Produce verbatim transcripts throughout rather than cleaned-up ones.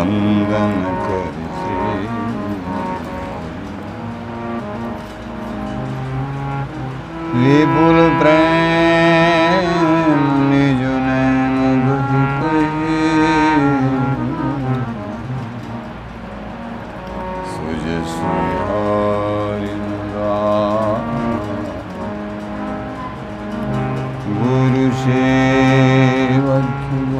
वंदन कर विपुल प्रेम निज नैन सुजसुहारी गुरु सेवा प्रेम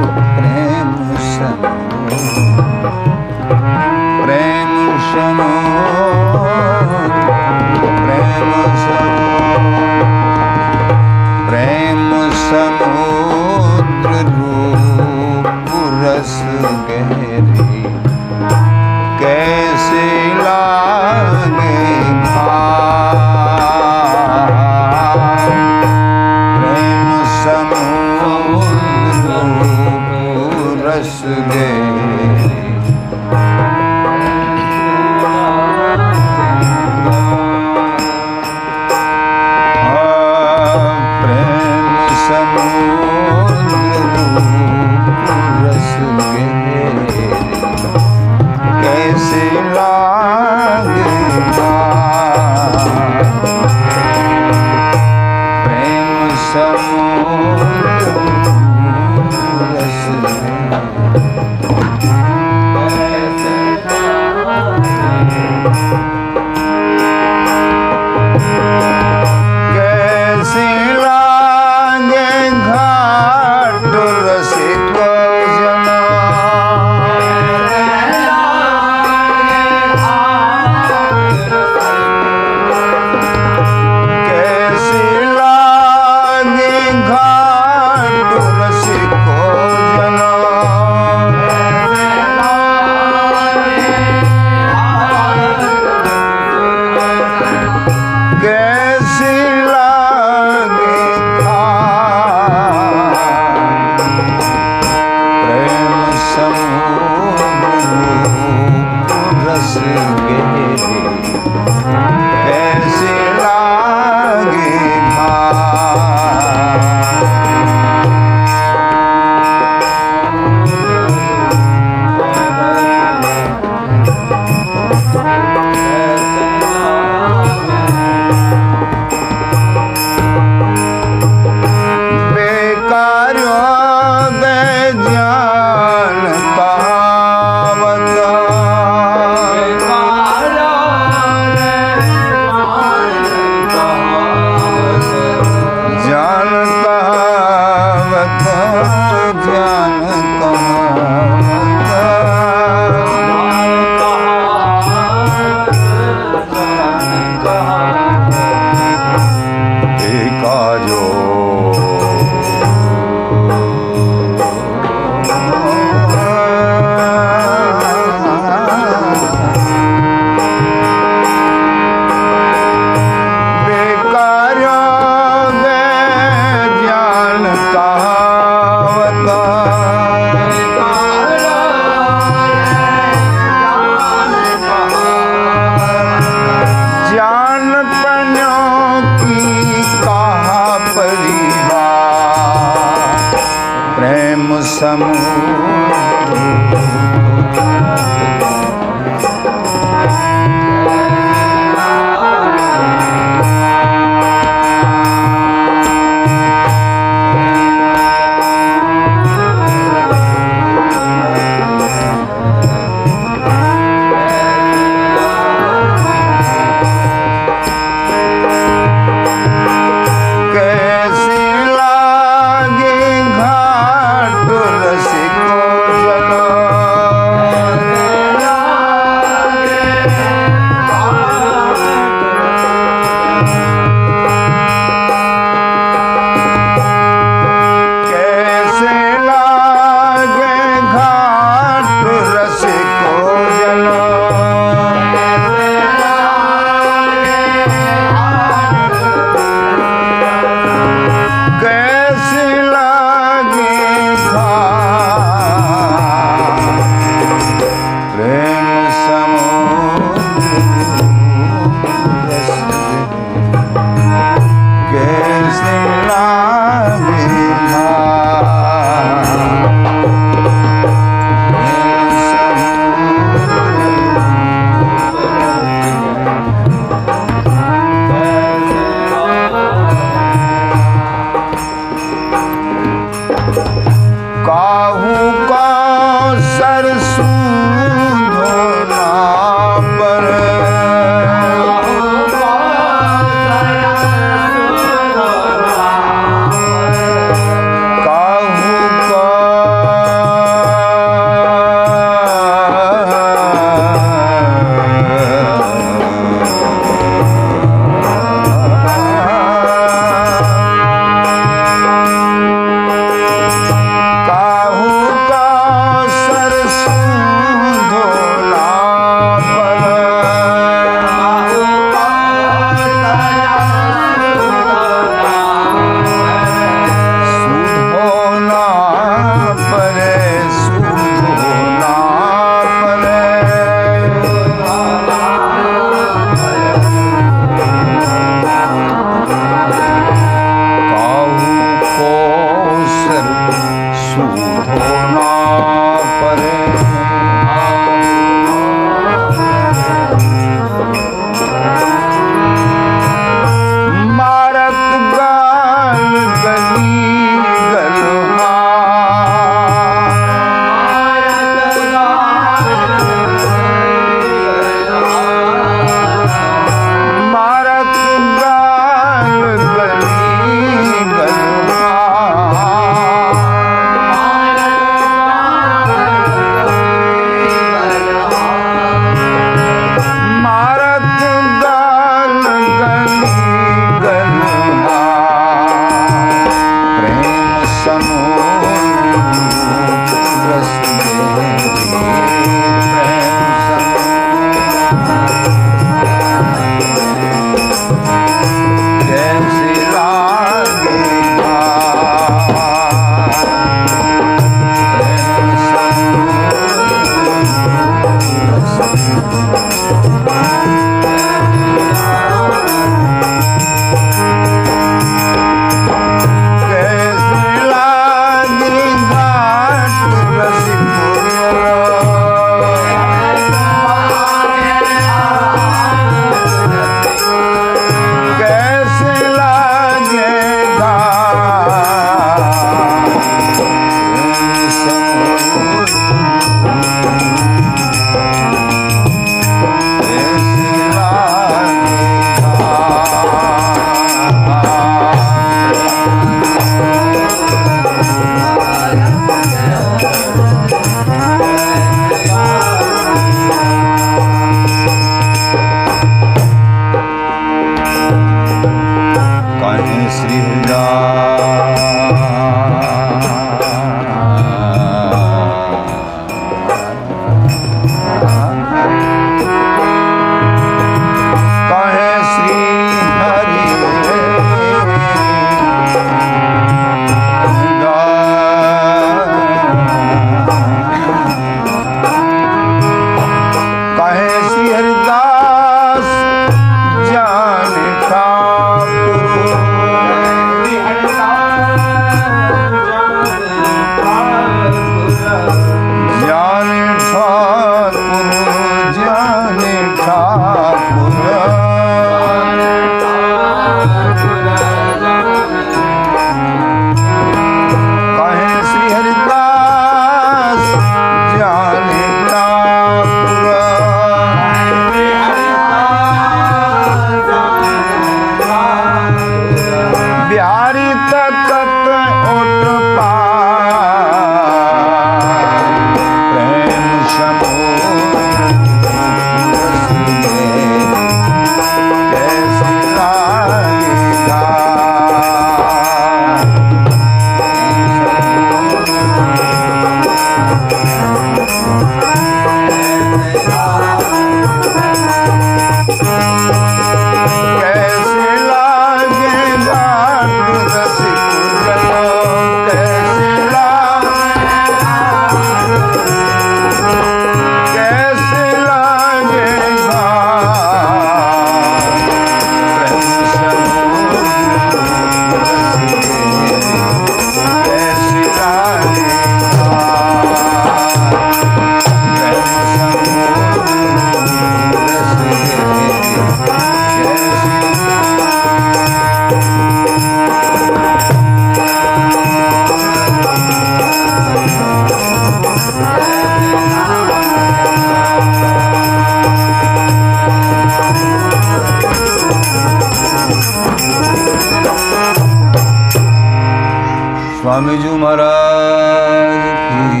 स्वामी जी महाराज की।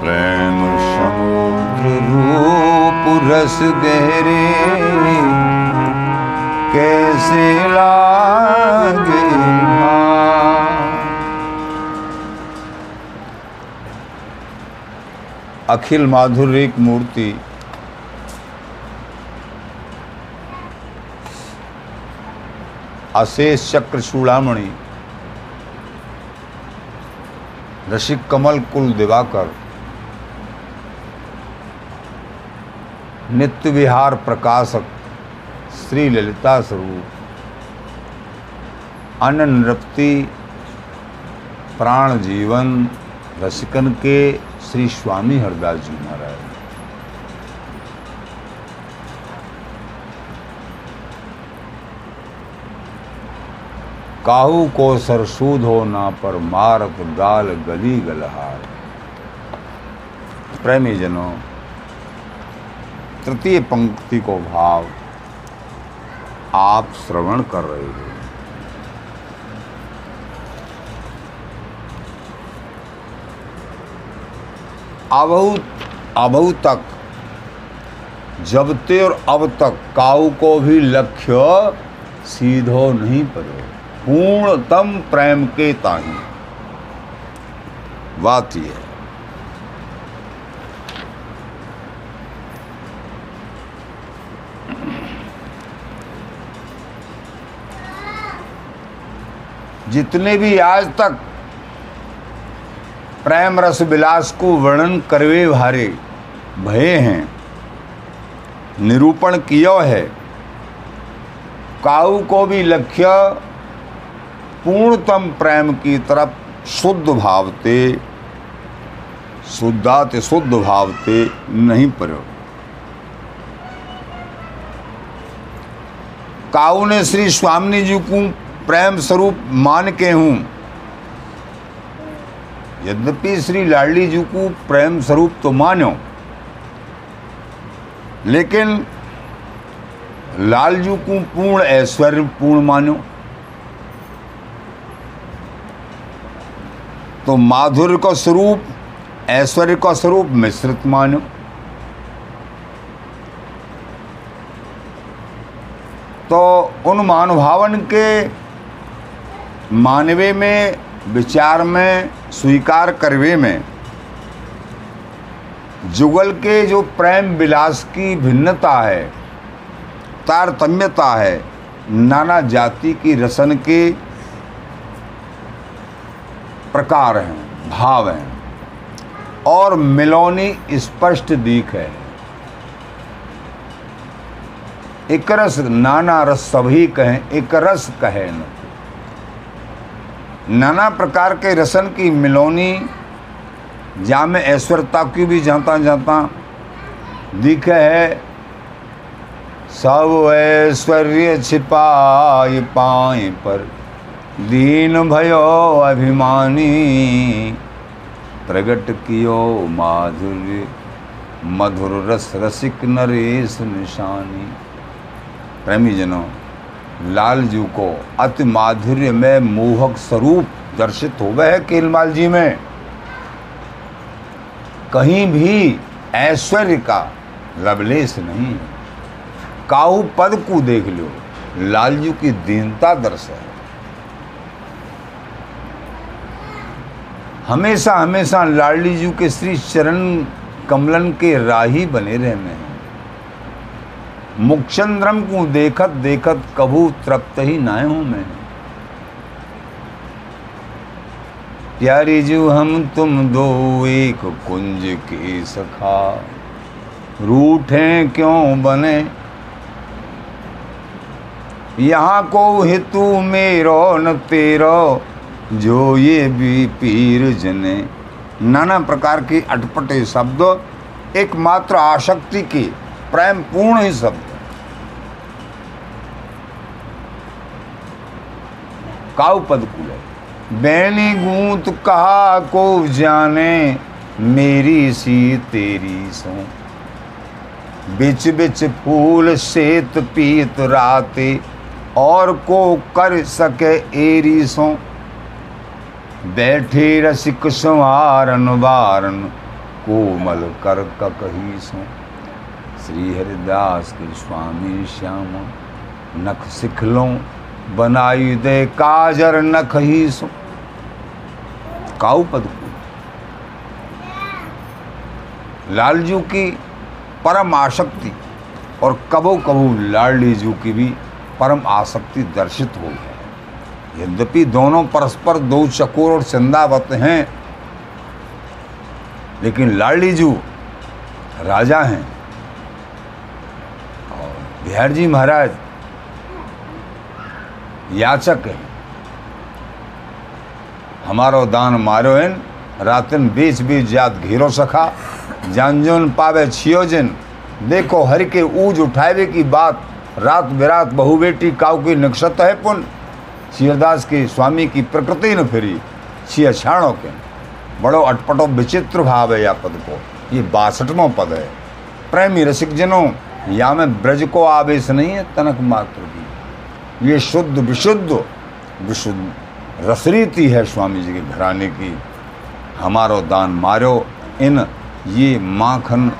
प्रेम समुद्र रूप रस गहरे कैसे लागे मां। अखिल माधुर्यिक मूर्ति अशेष चक्र चूड़ामणि रसिक कमल कुल दिवाकर नित्य विहार प्रकाशक श्री ललिता स्वरूप अनन रप्ति प्राण जीवन रसिकन के श्री स्वामी हरिदास जी महाराज। काहू को सरसूद होना पर मारक गाल गली गलहार। प्रेमी जनों, तृतीय पंक्ति को भाव आप श्रवण कर रहे हो। अबहू अबहू तक, जबते और अब तक काहू को भी लक्ष्य सीधो नहीं पड़ो। पूर्णतम प्रेम के ताही। बात यह है जितने भी आज तक प्रेम रस विलास को वर्णन करवे भारे भये हैं, निरूपण किया है, काऊ को भी लक्ष्य पूर्णतम प्रेम की तरफ शुद्ध भावते शुद्धाते शुद्ध भावते नहीं पर्यो। काऊ ने श्री स्वामी जी को प्रेम स्वरूप मान के हूँ, यद्यपि श्री लाडली जी को प्रेम स्वरूप तो मान्यो, लेकिन लाल जी को पूर्ण ऐश्वर्य पूर्ण मान्यो। तो माधुर्य का स्वरूप ऐश्वर्य का स्वरूप मिश्रित मानो। तो उन मानुभावन के मानवे में विचार में स्वीकार करवे में जुगल के जो प्रेम विलास की भिन्नता है, तारतम्यता है, नाना जाति की रसन के प्रकार हैं, भाव हैं और मिलोनी स्पष्ट दीख है। एक रस नाना रस सभी कहें एक रस कहें न। नाना प्रकार के रसन की मिलोनी जाम ऐश्वर्यता की भी जाता जाता दीख है। सब ऐश्वर्य छिपाए पाए पर दीन भयो अभिमानी। प्रगट कियो माधुर्य मधुर रस रसिक नरेश निशानी। प्रेमी जनों, लाल जी को अति माधुर्य में मोहक स्वरूप दर्शित हो गए है। केलमाल जी में कहीं भी ऐश्वर्य का लवलेश नहीं। काऊ पद को देख लो, लाल जी की दीनता दर्श है। हमेशा हमेशा लाडली जी के श्री चरण कमलन के राही बने रहने हैं। मुखचंद्रम को देखत देखत कभू तृप्त ही नाय हूँ मैं। प्यारी जू हम तुम दो एक कुंज के सखा। रूठे क्यों बने यहाँ को हेतु मेरो न तेरो जो ये भी पीर जने। नाना प्रकार की अटपटे शब्द, एकमात्र आसक्ति की प्रेम पूर्ण ही शब्द। काऊ पद कुल बैनी गूंत कहा को जाने मेरी सी तेरी सो। बिच बिच फूल शेत पीत राते और को कर सके एरी सो। बैठे रसिक संवारन वारन कोमल करक कही सो। श्री हरिदास के स्वामी श्याम नख सिखलों बनाई दे काजर न कही सो। काऊ पद लालजू की परम आसक्ति और कबो कबो लालजू की भी परम आसक्ति दर्शित हो गई। यद्यपि दोनों परस्पर दो चकोर और चंदावत हैं, लेकिन लालजू राजा हैं और बिहार जी महाराज याचक हैं। हमारो दान मारो इन रातन बीच बीच जात घेरो सखा जान जोन पावे छियो जिन। देखो हर के ऊज उठावे की बात रात बिरात बहु बेटी काऊ की नक्षत है पुन। श्रीदास के स्वामी की प्रकृति न फिरी छिया छाणों के बड़ो अटपटो विचित्र भाव है। या पद को ये बासठवां पद है। प्रेमी रसिक जनों या में ब्रज को आवेश नहीं है तनक मात्र की। ये शुद्ध विशुद्ध विशुद्ध रसरीति है स्वामी जी के घराने की। हमारो दान मारो इन, ये माखन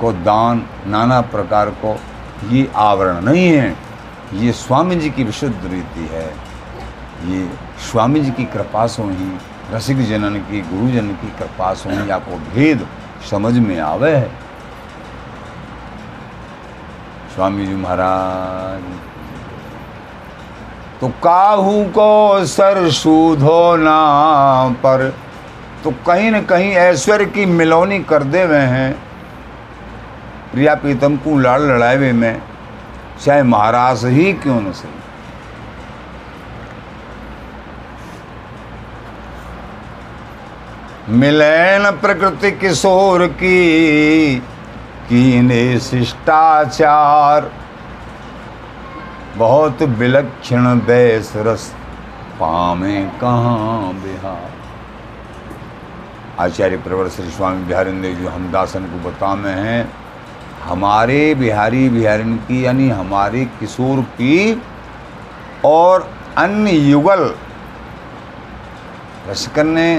को दान नाना प्रकार को ये आवरण नहीं है, ये स्वामी जी की विशुद्ध रीति है। ये स्वामी जी की कृपा से ही रसिक जनन की गुरुजन की कृपा से ही आपको भेद समझ में आवे है। स्वामी जी महाराज तो काहू को सर सूधो ना पर, तो कहीं न कहीं ऐश्वर्य की मिलोनी कर दे हुए हैं। प्रिया प्रीतम को लाड़ लड़ाए में चाहे महाराज ही क्यों न सही। मिलन प्रकृति किशोर की कीने शिष्टाचार, बहुत विलक्षण बैस रस पामे कहाँ बिहार। आचार्य प्रवर श्री स्वामी बिहारिन देव जो हमदासन को बता में हैं, हमारे बिहारी बिहारिन की यानी हमारे किशोर की और अन्य युगल रसिकन ने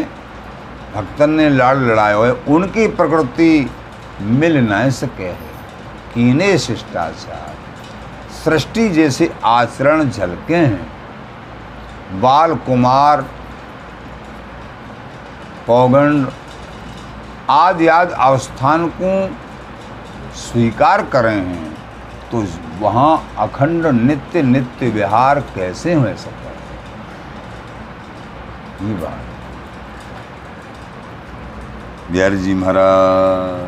भक्तन ने लाड़ लड़ाए हुए उनकी प्रकृति मिल न सके है। कीने शिष्टाचार सृष्टि जैसे आचरण झलके हैं। बाल कुमार पौगंड आदि आदि अवस्थान को स्वीकार करे हैं तो वहाँ अखंड नित्य नित्य विहार कैसे हो सकता है। ये बात बिहारी जी महाराज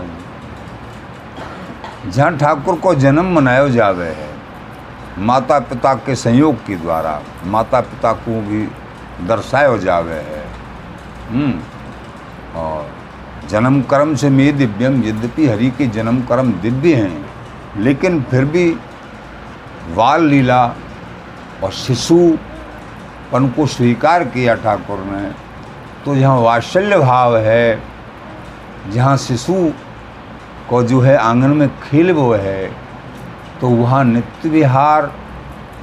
जहाँ ठाकुर को जन्म मनायो जावे है माता पिता के संयोग के द्वारा, माता पिता को भी दर्शायो जावे है। और जन्म कर्म से मे दिव्यम, यद्यपि हरि के जन्म कर्म दिव्य हैं लेकिन फिर भी बाल लीला और शिशुपन को स्वीकार किया ठाकुर ने। तो यहाँ वात्सल्य भाव है, जहाँ शिशु को जो है आंगन में खेल वो है, तो वहाँ नित्य विहार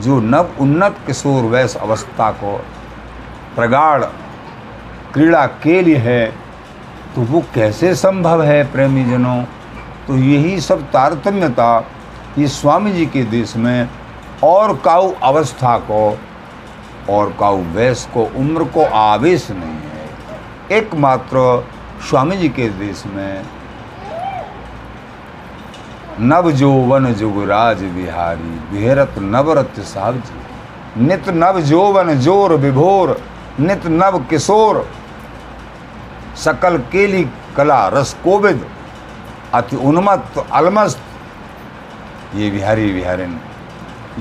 जो नव उन्नत किशोर वैस अवस्था को प्रगाढ़ क्रीड़ा के लिए है, तो वो कैसे संभव है प्रेमी जनों। तो यही सब तारतम्यता ये स्वामी जी के देश में और काऊ अवस्था को और काऊ वैस को उम्र को आवेश नहीं है। एकमात्र स्वामी जी के देश में नव जोवन जुगराज बिहारी बिहरत नवरत्न साहब जी। नित नव जोवन जोर विभोर नित नव किशोर सकल केली कला रस कोविद अति उन्मत्त अलमस्त। ये बिहारी बिहारिन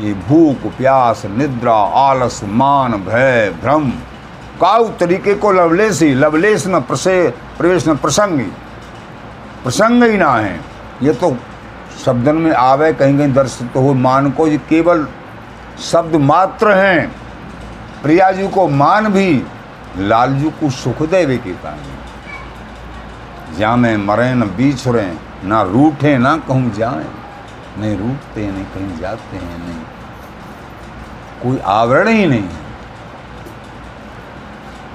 ये भूख प्यास निद्रा आलस मान भय भ्रम काऊ तरीके को लवलेसी लवलेस न प्रसे प्रवेश न प्रसंगी प्रसंग ही ना है। ये तो शब्दन में आवे कहीं कहीं दर्शित हो मान को, ये केवल शब्द मात्र हैं। प्रियाजू को मान भी लालजू को सुख देवे के कारण। जा में मरे न बीछरे ना रूठे ना कहूँ जाए, नहीं रूठते नहीं कहीं जाते हैं, नहीं कोई आवरण ही नहीं है।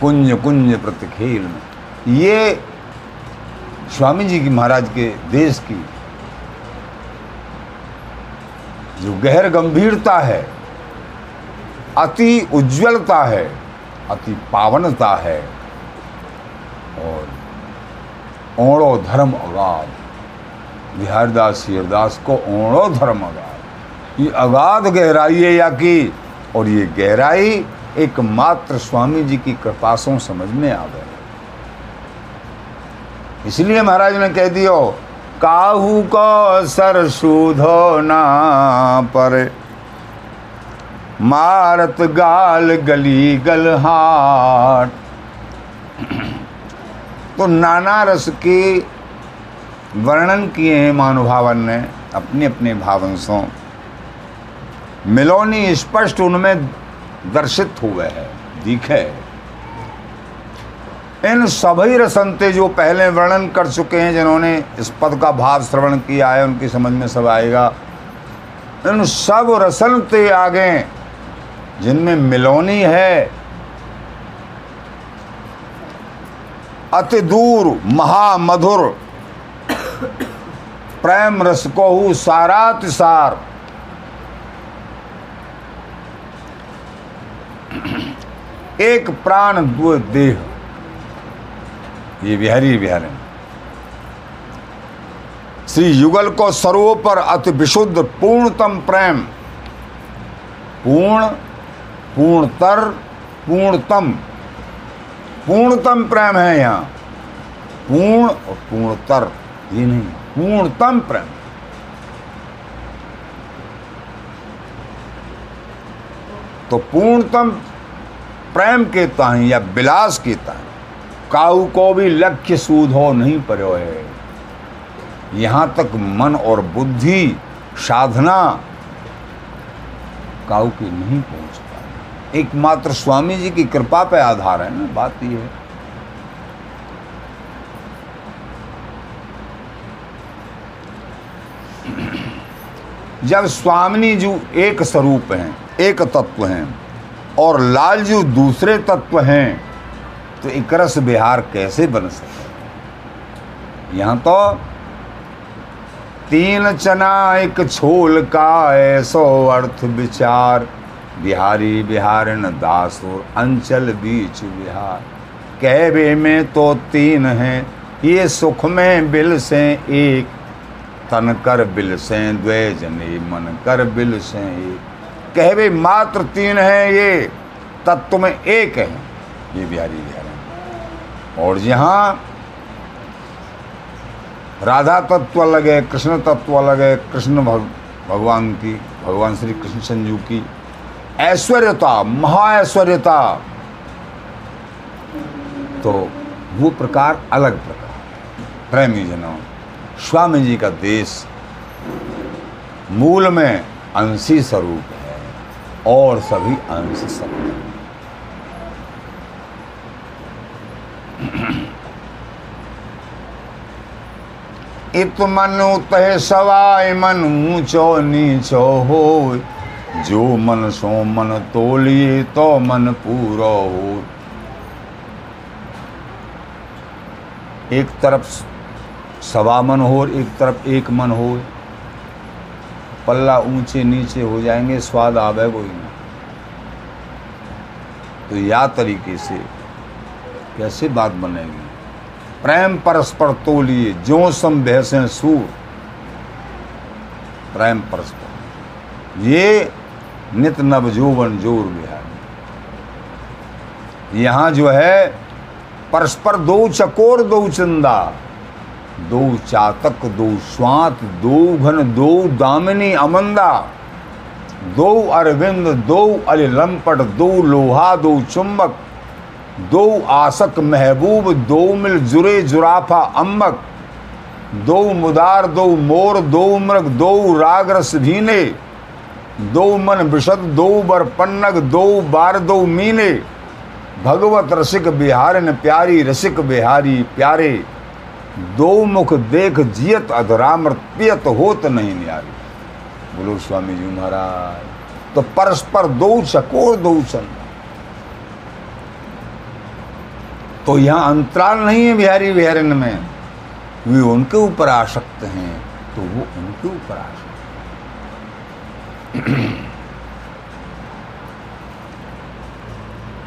कुंज कुंज प्रतिखेल में। ये स्वामी जी की महाराज के देश की जो गहर गंभीरता है, अति उज्ज्वलता है, अति पावनता है और ओणो धर्म अगाध। बिहारदास शिवदास को ओणो धर्म अगाध, ये अगाध गहराई है या की, और ये गहराई एकमात्र स्वामी जी की कृपा से समझ में आ गई। इसलिए महाराज ने कह दियो काहू को सर शोधो ना पर मारत गाल गली गलहाट। तो नाना रस के वर्णन किए हैं महानुभावन ने अपने अपने भावंशों, मिलोनी स्पष्ट उनमें दर्शित हुए है, दिखे। इन सभी रसंते जो पहले वर्णन कर चुके हैं, जिन्होंने इस पद का भाव श्रवण किया है, उनकी समझ में सब आएगा। इन सब रसंते आगे जिनमें मिलोनी है, अति दूर महामधुर प्रेम रस को हु सारातिसार। एक प्राण दो देह, ये बिहारी बिहारी श्री युगल को सर्वोपर अति विशुद्ध पूर्णतम प्रेम, पूर्ण पूर्णतर पूर्णतम पूर्णतम प्रेम है यहाँ, पूर्ण और पूर्णतर ये नहीं, पूर्णतम प्रेम। तो पूर्णतम प्रेम के ताहीं या विलास के ताहीं काऊ को भी लक्ष्य सूधो नहीं पर्यो है। यहाँ तक मन और बुद्धि साधना काऊ की नहीं पहुँच पाती, एकमात्र स्वामी जी की कृपा पे आधार है ना। बात ये है जब स्वामिनी जी एक स्वरूप हैं, एक तत्व हैं और लाल जी दूसरे तत्व हैं, तो एक रस बिहार कैसे बन सके। यहाँ तो तीन चना एक छोल का ऐसो अर्थ विचार, बिहारी बिहारन दास और अंचल बीच बिहार। कहवे में तो तीन हैं, ये सुख में बिल से एक, तन कर बिल से द्वे जने मन कर बिल से एक। कहवे मात्र तीन है, ये तत्व में एक है, ये बिहारी बिहारी। और यहाँ राधा तत्व अलग है, कृष्ण तत्व अलग है, कृष्ण भग, भगवान की भगवान श्री कृष्ण संजू की ऐश्वर्यता, महाऐश्वर्यता, तो वो प्रकार अलग प्रकार। प्रेमी जनों, स्वामी जी का देश मूल में अंशी स्वरूप है और सभी अंश स्वरूप। इत मन तह सवाय मन ऊंचो नीचो हो, जो मन सो मन तोलिए तो मन पूरो हो। एक तरफ सवा मन हो, एक तरफ एक मन हो, पल्ला ऊंचे नीचे हो जाएंगे, स्वाद आवे कोई नहीं। तो या तरीके से कैसे बात बनेगी। प्रेम परस्पर तोलिए ज्यों सम बहसें सूर, प्रेम परस्पर। ये नित नव जोवन जोर बिहार। यहाँ जो है परस्पर दो चकोर दो चंदा, दो चातक दो स्वात, दो घन दो दामिनी अमंदा, दो अरविंद दो अलिलंपट, दो लोहा दो चुंबक, दो आसक महबूब, दो मिल जुरे जुराफा अम्मक, दो मुदार दो मोर, दो मृग दो राग रस भीने, दो मन विशद दो बर पन्नक, दो बार दो मीने। भगवत रसिक बिहारिन प्यारी, रसिक बिहारी प्यारे। दो मुख देख जियत अधरामृत, पियत होत नहीं न्यारी। बोलो स्वामी जी महाराज। तो परस्पर दो चकोर दो चंद, तो यहाँ अंतराल नहीं है बिहारी बिहारिन में, वे उनके ऊपर आसक्त हैं तो वो उनके ऊपर आसक्त हैं।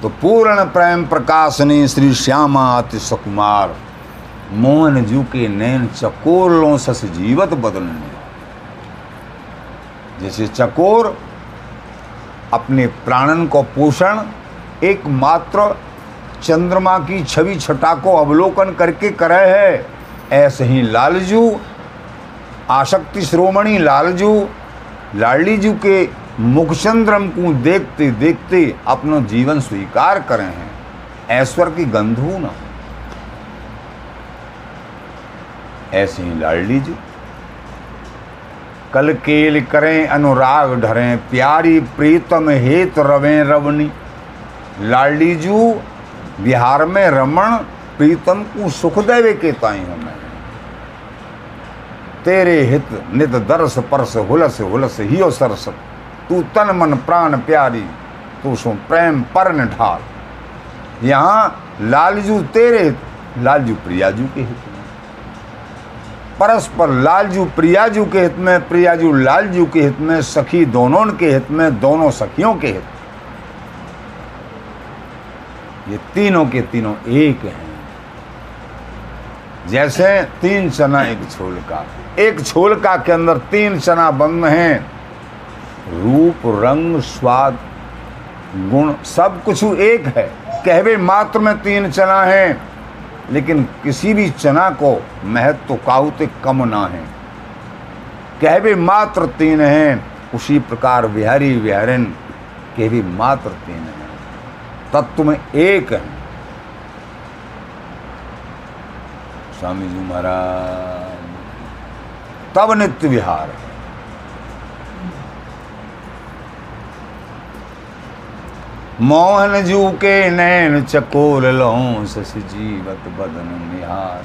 तो पूर्ण प्रेम प्रकाशनी श्री श्यामा अति सुकुमार, मोहन जू के नैन चकोरों सस जीवत बदलने। जैसे चकोर अपने प्राणन को पोषण एकमात्र चंद्रमा की छवि छटा को अवलोकन करके करे है, ऐसे ही लालजू आसक्ति श्रोमणी लालजू लाडलीजू के मुखचंद्रम को देखते देखते अपना जीवन स्वीकार करे हैं, ऐश्वर की गंध हो ना। ऐसे ही लाडली जी कल केल करें अनुराग ढरें प्यारी प्रीतम हेत रवें रवनी। लाडली जू बिहार में रमण प्रीतम को सुख देवे के ताई हमें, तेरे हित नित दर्श परस हुलस हुलस हियो सरस, तू तन मन प्राण प्यारी तू सो प्रेम पर निठार। यहाँ लालजू तेरे हित, लालजू प्रियाजू के हित में, परस्पर लालजू प्रियाजू के हित में, प्रियाजू लालजू के हित में, सखी दोनों के हित में, दोनों सखियों के हित। ये तीनों के तीनों एक हैं। जैसे तीन चना एक छोलका, एक छोलका के अंदर तीन चना बंद हैं, रूप रंग स्वाद गुण सब कुछ एक है। कहवे मात्र में तीन चना है, लेकिन किसी भी चना को महत्व तो काहुते कम ना है, कहवे मात्र तीन हैं। उसी प्रकार बिहारी बिहारिन कहवे मात्र तीन हैं, तत्व में एक है। स्वामी जी महाराज तब नित्य विहार है। मोहन जू के नैन चकोर लहूं सस जीवत बदन निहार।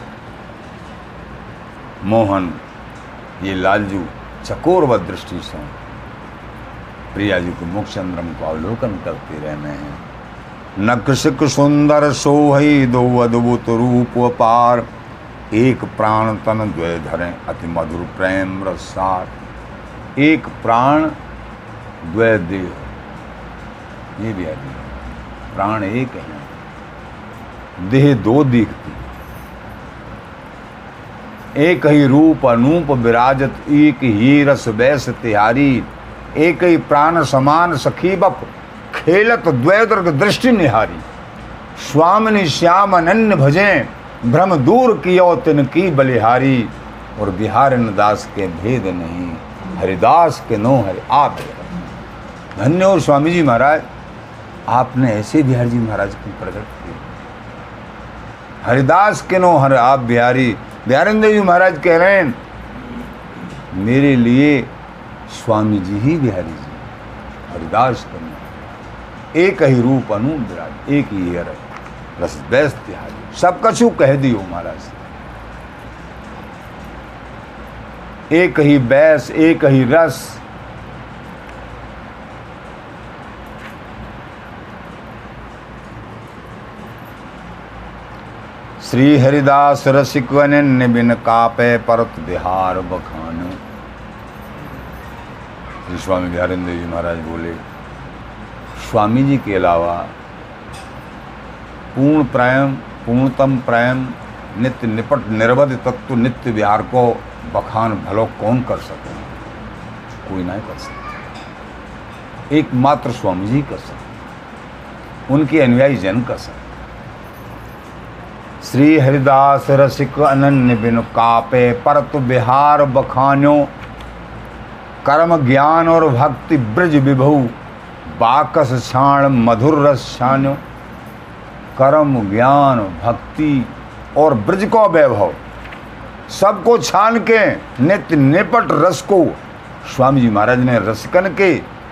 मोहन ये लालजू चकोर व दृष्टि से प्रियाजू के मुख चंद्रम को अवलोकन करते रहने हैं। नक्सिक सुंदर सोहई दो अद्भुत रूप अपार, एक प्राण तन द्वय धरें अति मधुर प्रेम रसार। एक प्राण द्वय देह, ये भी आदि प्राण एक है, देह दो दिखती। एक ही रूप अनूप विराजत, एक ही रस वैस तिहारी, एक ही प्राण समान सखी बप खेलत द्वैदर्ग दृष्टि निहारी। स्वामिनी श्याम अनन्य भजें भ्रम दूर कियो तिनकी बलिहारी, और बिहारिन दास के भेद नहीं हरिदास के नो हरि आप। धन्य हो स्वामी जी महाराज, आपने ऐसे बिहार जी महाराज को प्रकट किया। हरिदास के नो हर आप बिहारी। बिहारेंद्र जी महाराज कह रहे हैं मेरे लिए स्वामी जी ही बिहारी जी, हरिदास के नो। एक ही रूप अनूप विराज, एक ही हर रस बैस तिहारी, सब कछु कह दियो महाराज। एक ही बैस, एक ही रस, श्री हरिदास रसिक अनन्य बिन कापे परत बिहार बखान। श्री स्वामी बिहारेंद्र जी महाराज बोले स्वामी जी के अलावा पूर्ण प्रेम पूर्णतम प्रेम नित्य निपट निर्वध तत्व नित्य विहार को बखान भलो कौन कर सके, कोई नहीं कर सकता। एकमात्र स्वामी जी कर सकते, उनके अनुयायी जन कर सकते। श्री हरिदास रसिक अनन्य बिनु कापे परत बिहार बखान्यो, कर्म ज्ञान और भक्ति ब्रज विभू बाकस छाण मधुर रस छान्यो। कर्म ज्ञान भक्ति और ब्रज को वैभव सबको छान के नित्य निपट रस को स्वामी जी महाराज ने रसिकन के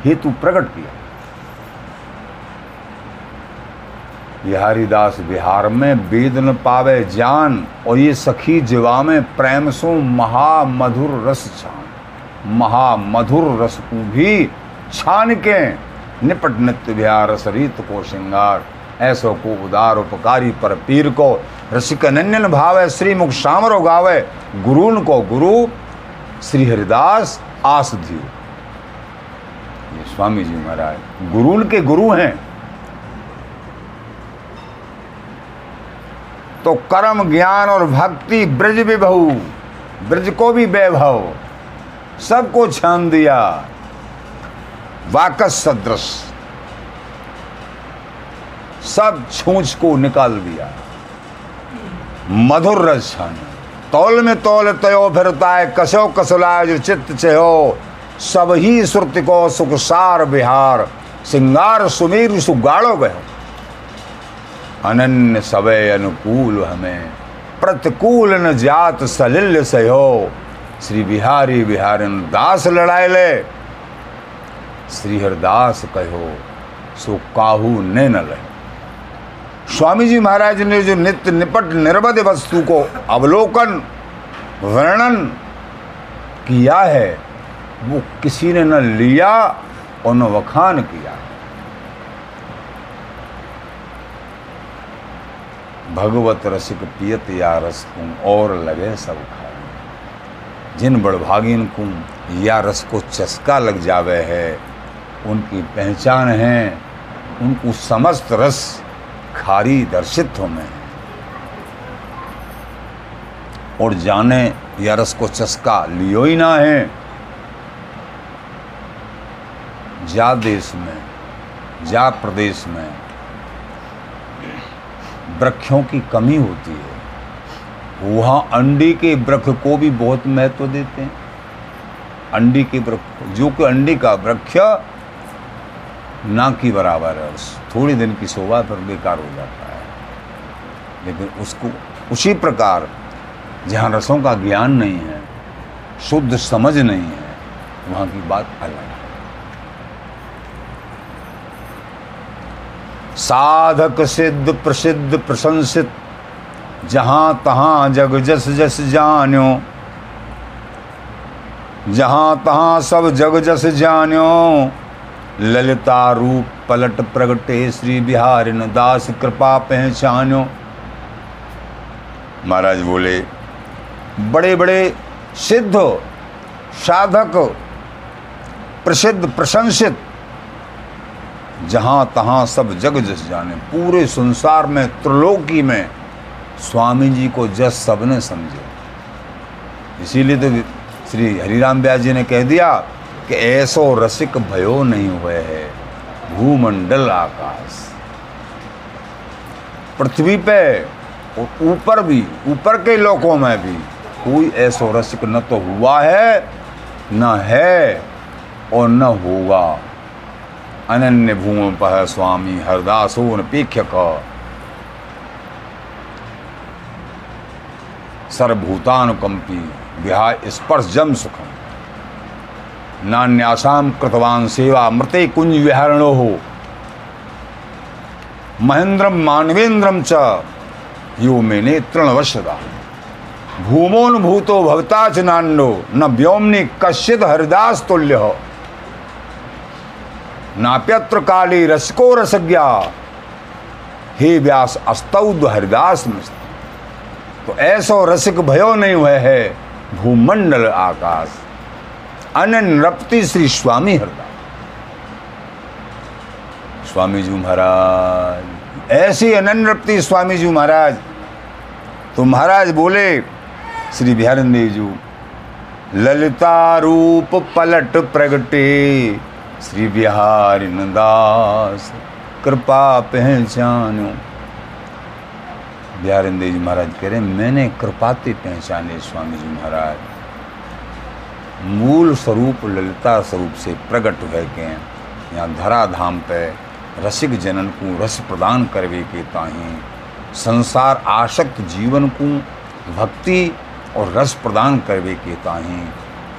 हेतु प्रकट किया। हरिदास बिहार में वेद न पावे जान, और ये सखी जीवा में प्रेम सो महा मधुर रस छान। महा मधुर रस को भी छान के निपट नित्य बिहार रस रीत को श्रृंगार। ऐसो को उदार उपकारी पर पीर को रसिक अनन्यन भावे, श्री मुख श्यामरो गावे गुरुन को गुरु श्री हरिदास आस दियो। ये स्वामी जी महाराज गुरुन के गुरु हैं। तो कर्म ज्ञान और भक्ति ब्रज विभू, ब्रज को भी वैभव सबको छान दिया वाकस सदृश, सब छूछ को निकाल दिया। मधुर रस छाना तौल में तौल तयो फिरताए कसो कसलाय जो चित्त चहो, सब ही श्रुति को सुखसार बिहार सिंगार सुमीर सुगाड़ो बहो। अनन्य सवे अनुकूल हमें प्रतिकूल न जात सलिल सहो, श्री बिहारी बिहारन दास लड़ाए ले श्री हरदास कहो सो काहू ने न लहे। स्वामी जी महाराज ने जो नित्य निपट निर्बद वस्तु को अवलोकन वर्णन किया है वो किसी ने न लिया और न वखान किया। भगवत रसिक पियत या रस कुम और लगे सब खाए, जिन बड़भागिन कुम या रस को चस्का लग जावे है उनकी पहचान है, उनको समस्त रस खारी दर्शित हो में और जाने या रस को चस्का लियो ही ना है। जा देश में जा प्रदेश में वृक्षों की कमी होती है, वहाँ अंडी के वृक्ष को भी बहुत महत्व देते हैं। अंडी के वृक्ष जो कि अंडी का वृक्ष ना की बराबर है, उस थोड़े दिन की शोभा पर बेकार हो जाता है। लेकिन उसको उसी प्रकार जहाँ रसों का ज्ञान नहीं है, शुद्ध समझ नहीं है, वहाँ की बात अलग है। साधक सिद्ध प्रसिद्ध प्रशंसित जहाँ तहाँ जग जस जस जान्यो, जहाँ तहाँ सब जग जस जान्यो। ललिता रूप पलट प्रगटे श्री बिहारिन दास कृपा पहचान्यो। महाराज बोले बड़े बड़े सिद्ध साधक प्रसिद्ध प्रशंसित जहाँ तहाँ सब जग जस जाने, पूरे संसार में त्रिलोकी में स्वामी जी को जस सबने समझे। इसीलिए तो श्री हरिरामव्यास जी ने कह दिया कि ऐसो रसिक भयो नहीं हुए है भूमंडल आकाश। पृथ्वी पे और ऊपर भी, ऊपर के लोकों में भी कोई ऐसो रसिक न तो हुआ है, न है और न होगा। अनन्य भूमि पर स्वामी हरदासो न पीख्यक, सर्वभूतानुकंपी विहाय स्पर्श जम सुखम, नान्यासाम कृतवान सेवा मृते कुंज विहरणो हो। महेंद्रम मानवेंद्रम च यो मैंने तृणवशदा, भूमोनुभूतो भवता च नान्नो न व्योमनि कश्चिद हरिदास तुल्य हो। नाप्यत्र काली रसको रसज्ञा हे व्यास अस्तौद हरिदास मस्त। तो ऐसो रसिक भयो नहीं हुए है भूमंडल आकाश, अनन्यप्ति श्री स्वामी हरदास। स्वामी जी महाराज ऐसी अनन्यप्ति स्वामी जी महाराज। तो महाराज बोले श्री बिहारन देव जी, ललिता रूप पलट प्रगटे श्री बिहारिन दास कृपा पहचानो। बिहारन देव जी महाराज कह रहे मैंने कृपाते पहचाने स्वामी जी महाराज, मूल स्वरूप ललिता स्वरूप से प्रकट हुए के यहाँ धराधाम पे रसिक जनन को रस प्रदान करवे के ताहीं, संसार आशक्त जीवन को भक्ति और रस प्रदान करवे के ताहीं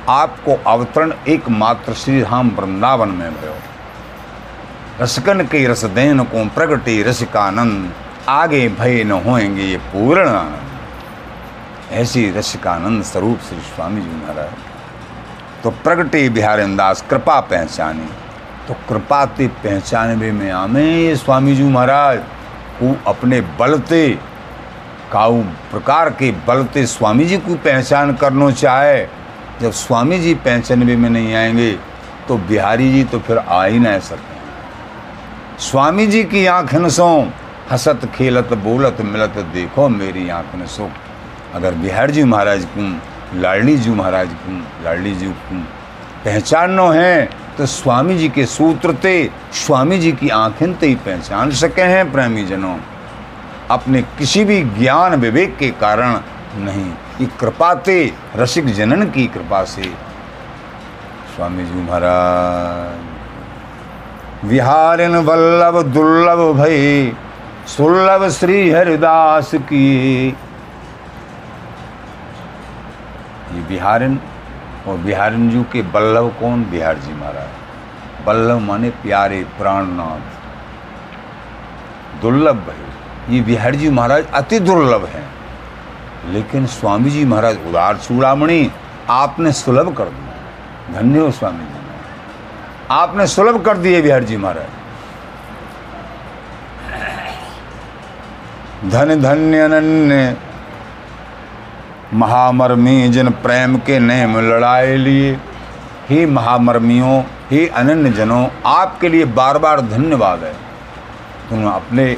आपको अवतरण एकमात्र श्री धाम वृंदावन में भयो। रसकन के रसदेन को प्रगटे रसिकानंद, आगे भय न होएंगे ये पूर्ण आनंद। ऐसी रसिकानंद स्वरूप श्री स्वामी जी महाराज। तो प्रगटे बिहारिन दास कृपा पहचाने, तो कृपा ते पहचानवे में आमे स्वामी जी महाराज को अपने बलते काऊ प्रकार के बलते स्वामी जी को पहचान करना चाहे। जब स्वामी जी पहचान भी में नहीं आएंगे तो बिहारी जी तो फिर आ ही नहीं सकते। स्वामी जी की आँखें सो हंसत खेलत बोलत मिलत देखो मेरी आँखें सो। अगर बिहारी जी महाराज को लाडली जी महाराज को लाडली जी को पहचानो है तो स्वामी जी के सूत्र ते स्वामी जी की आँखें ते ही पहचान सके हैं। प्रेमी जनों अपने किसी भी ज्ञान विवेक के कारण नहीं, ये कृपा ते रसिक जनन की कृपा से। स्वामी जी महाराज विहारिन वल्लभ दुर्लभ भय सुल्लभ श्री हरिदास की। ये बिहारिन और बिहारिन जी के बल्लभ कौन? बिहार जी महाराज। बल्लभ माने प्यारे प्राणनाथ। दुर्लभ भाई ये बिहार जी महाराज अति दुर्लभ हैं, लेकिन स्वामी जी महाराज उदार चूड़ामणि आपने सुलभ कर दिया। धन्य हो स्वामी जी, आपने सुलभ कर दिए बिहार जी महाराज। धन धन्य अनन्य महामर्मी जिन प्रेम के नेम लड़ाए लिए। हे महामर्मियों, हे अनन्य जनों, आपके लिए बार बार धन्यवाद है। तुम अपने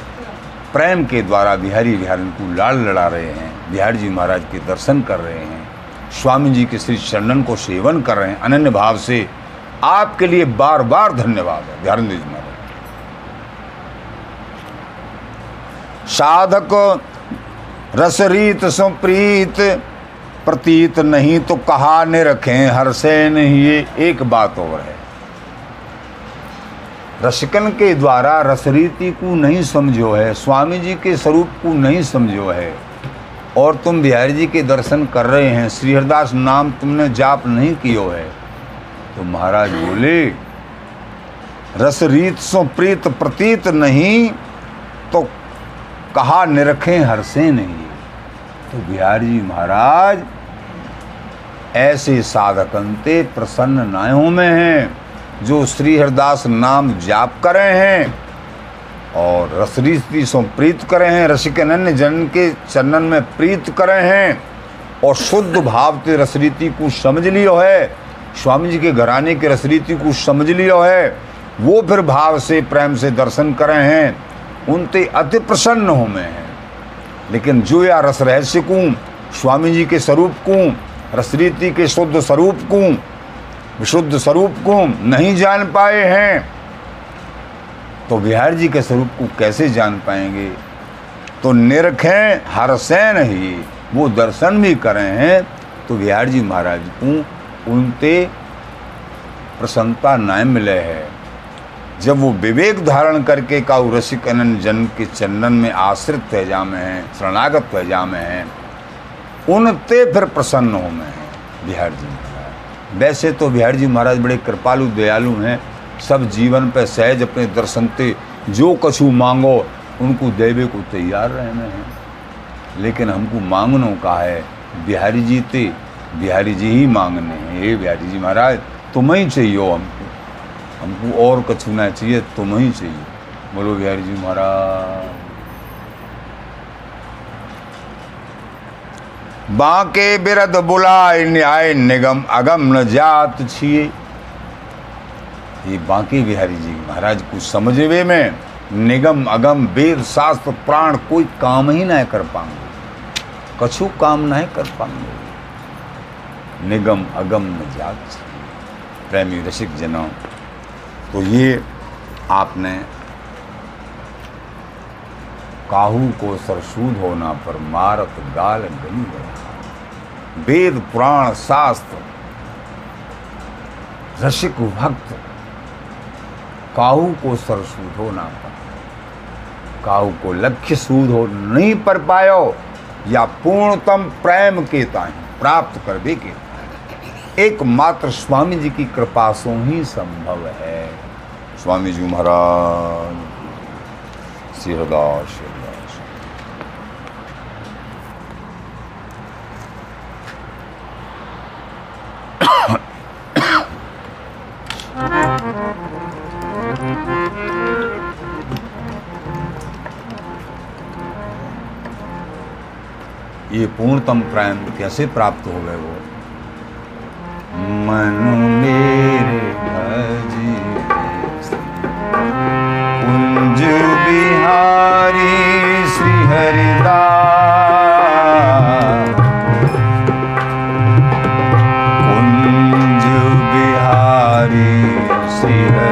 प्रेम के द्वारा बिहारी बिहारिन को लाल लड़ा रहे हैं, बिहारी जी महाराज के दर्शन कर रहे हैं, स्वामी जी के श्री चरणन को सेवन कर रहे हैं अनन्य भाव से। आपके लिए बार बार धन्यवाद है बिहारी जी महाराज। साधक रसरीत सुप्रीत प्रतीत नहीं तो कहा न रखें हर से नहीं। ये एक बात और है, रसिकन के द्वारा रसरीति को नहीं समझो है, स्वामी जी के स्वरूप को नहीं समझो है, और तुम बिहारी जी के दर्शन कर रहे हैं, श्री हरिदास नाम तुमने जाप नहीं कियो है। तो महाराज बोले रसरीत सुप्रीत प्रतीत नहीं तो कहा न रखें हर से नहीं। तो बिहारी जी महाराज ऐसे साधकंते प्रसन्न नायों में हैं जो श्री हरिदास नाम जाप करे हैं और रसरीति सो प्रीत करे हैं, रसिक अनन्य जन के चरणन में प्रीत करे हैं और शुद्ध भाव से रसरीति को समझ लियो है, स्वामी जी के घराने के रसरीति को समझ लियो है, वो फिर भाव से प्रेम से दर्शन करे हैं, उनते अति प्रसन्न हो मैं हैं। लेकिन जो या रस रहस्य को स्वामी जी के स्वरूप को रसरीति के शुद्ध स्वरूप को विशुद्ध स्वरूप को नहीं जान पाए हैं तो बिहार जी के स्वरूप को कैसे जान पाएंगे? तो निरखें हर से नहीं, वो दर्शन भी करें हैं तो बिहार जी महाराज को उनते प्रसन्नता न मिले है। जब वो विवेक धारण करके काऊ रसिक अनन जन के चंदन में आश्रित पैजा में हैं, शरणागत पैजा में हैं, उनते फिर प्रसन्न हो में हैं बिहार जी महाराज। वैसे तो बिहार जी महाराज बड़े कृपालु दयालु हैं, सब जीवन पर सहज अपने दर्शन ते जो कछु मांगो उनको देवे को तैयार रहने हैं, लेकिन हमको मांगनों का है बिहारी जी ते बिहारी जी ही मांगने हैं। ये बिहारी जी महाराज तुम्हें चाहिए, हमको हमको और कछु ना चाहिए, तुम ही चाहिए। बोलो बिहारी जी महाराज। बांके बिरद बुलाए न्याय निगम अगम न जात छिए। ये बांके बिहारी जी महाराज को समझवे में निगम अगम वेद शास्त्र प्राण कोई काम ही ना कर पाएंगे, कछु काम ना कर पाएंगे, निगम अगम न जात छिए। प्रेमी रसिक जनों, तो ये आपने काहू को सरसूद होना पर मारत गाल गनी गया। वेद पुराण शास्त्र रसिक भक्त काहू को सरसूद होना पर, काहू को लक्ष्य सूद हो नहीं पर पायो या पूर्णतम प्रेम के ताई प्राप्त कर दे के एकमात्र स्वामी जी की कृपा से ही संभव है। स्वामी जी महाराज श्री हरदास। ये पूर्णतम प्रेम कैसे प्राप्त हो गए वो मनु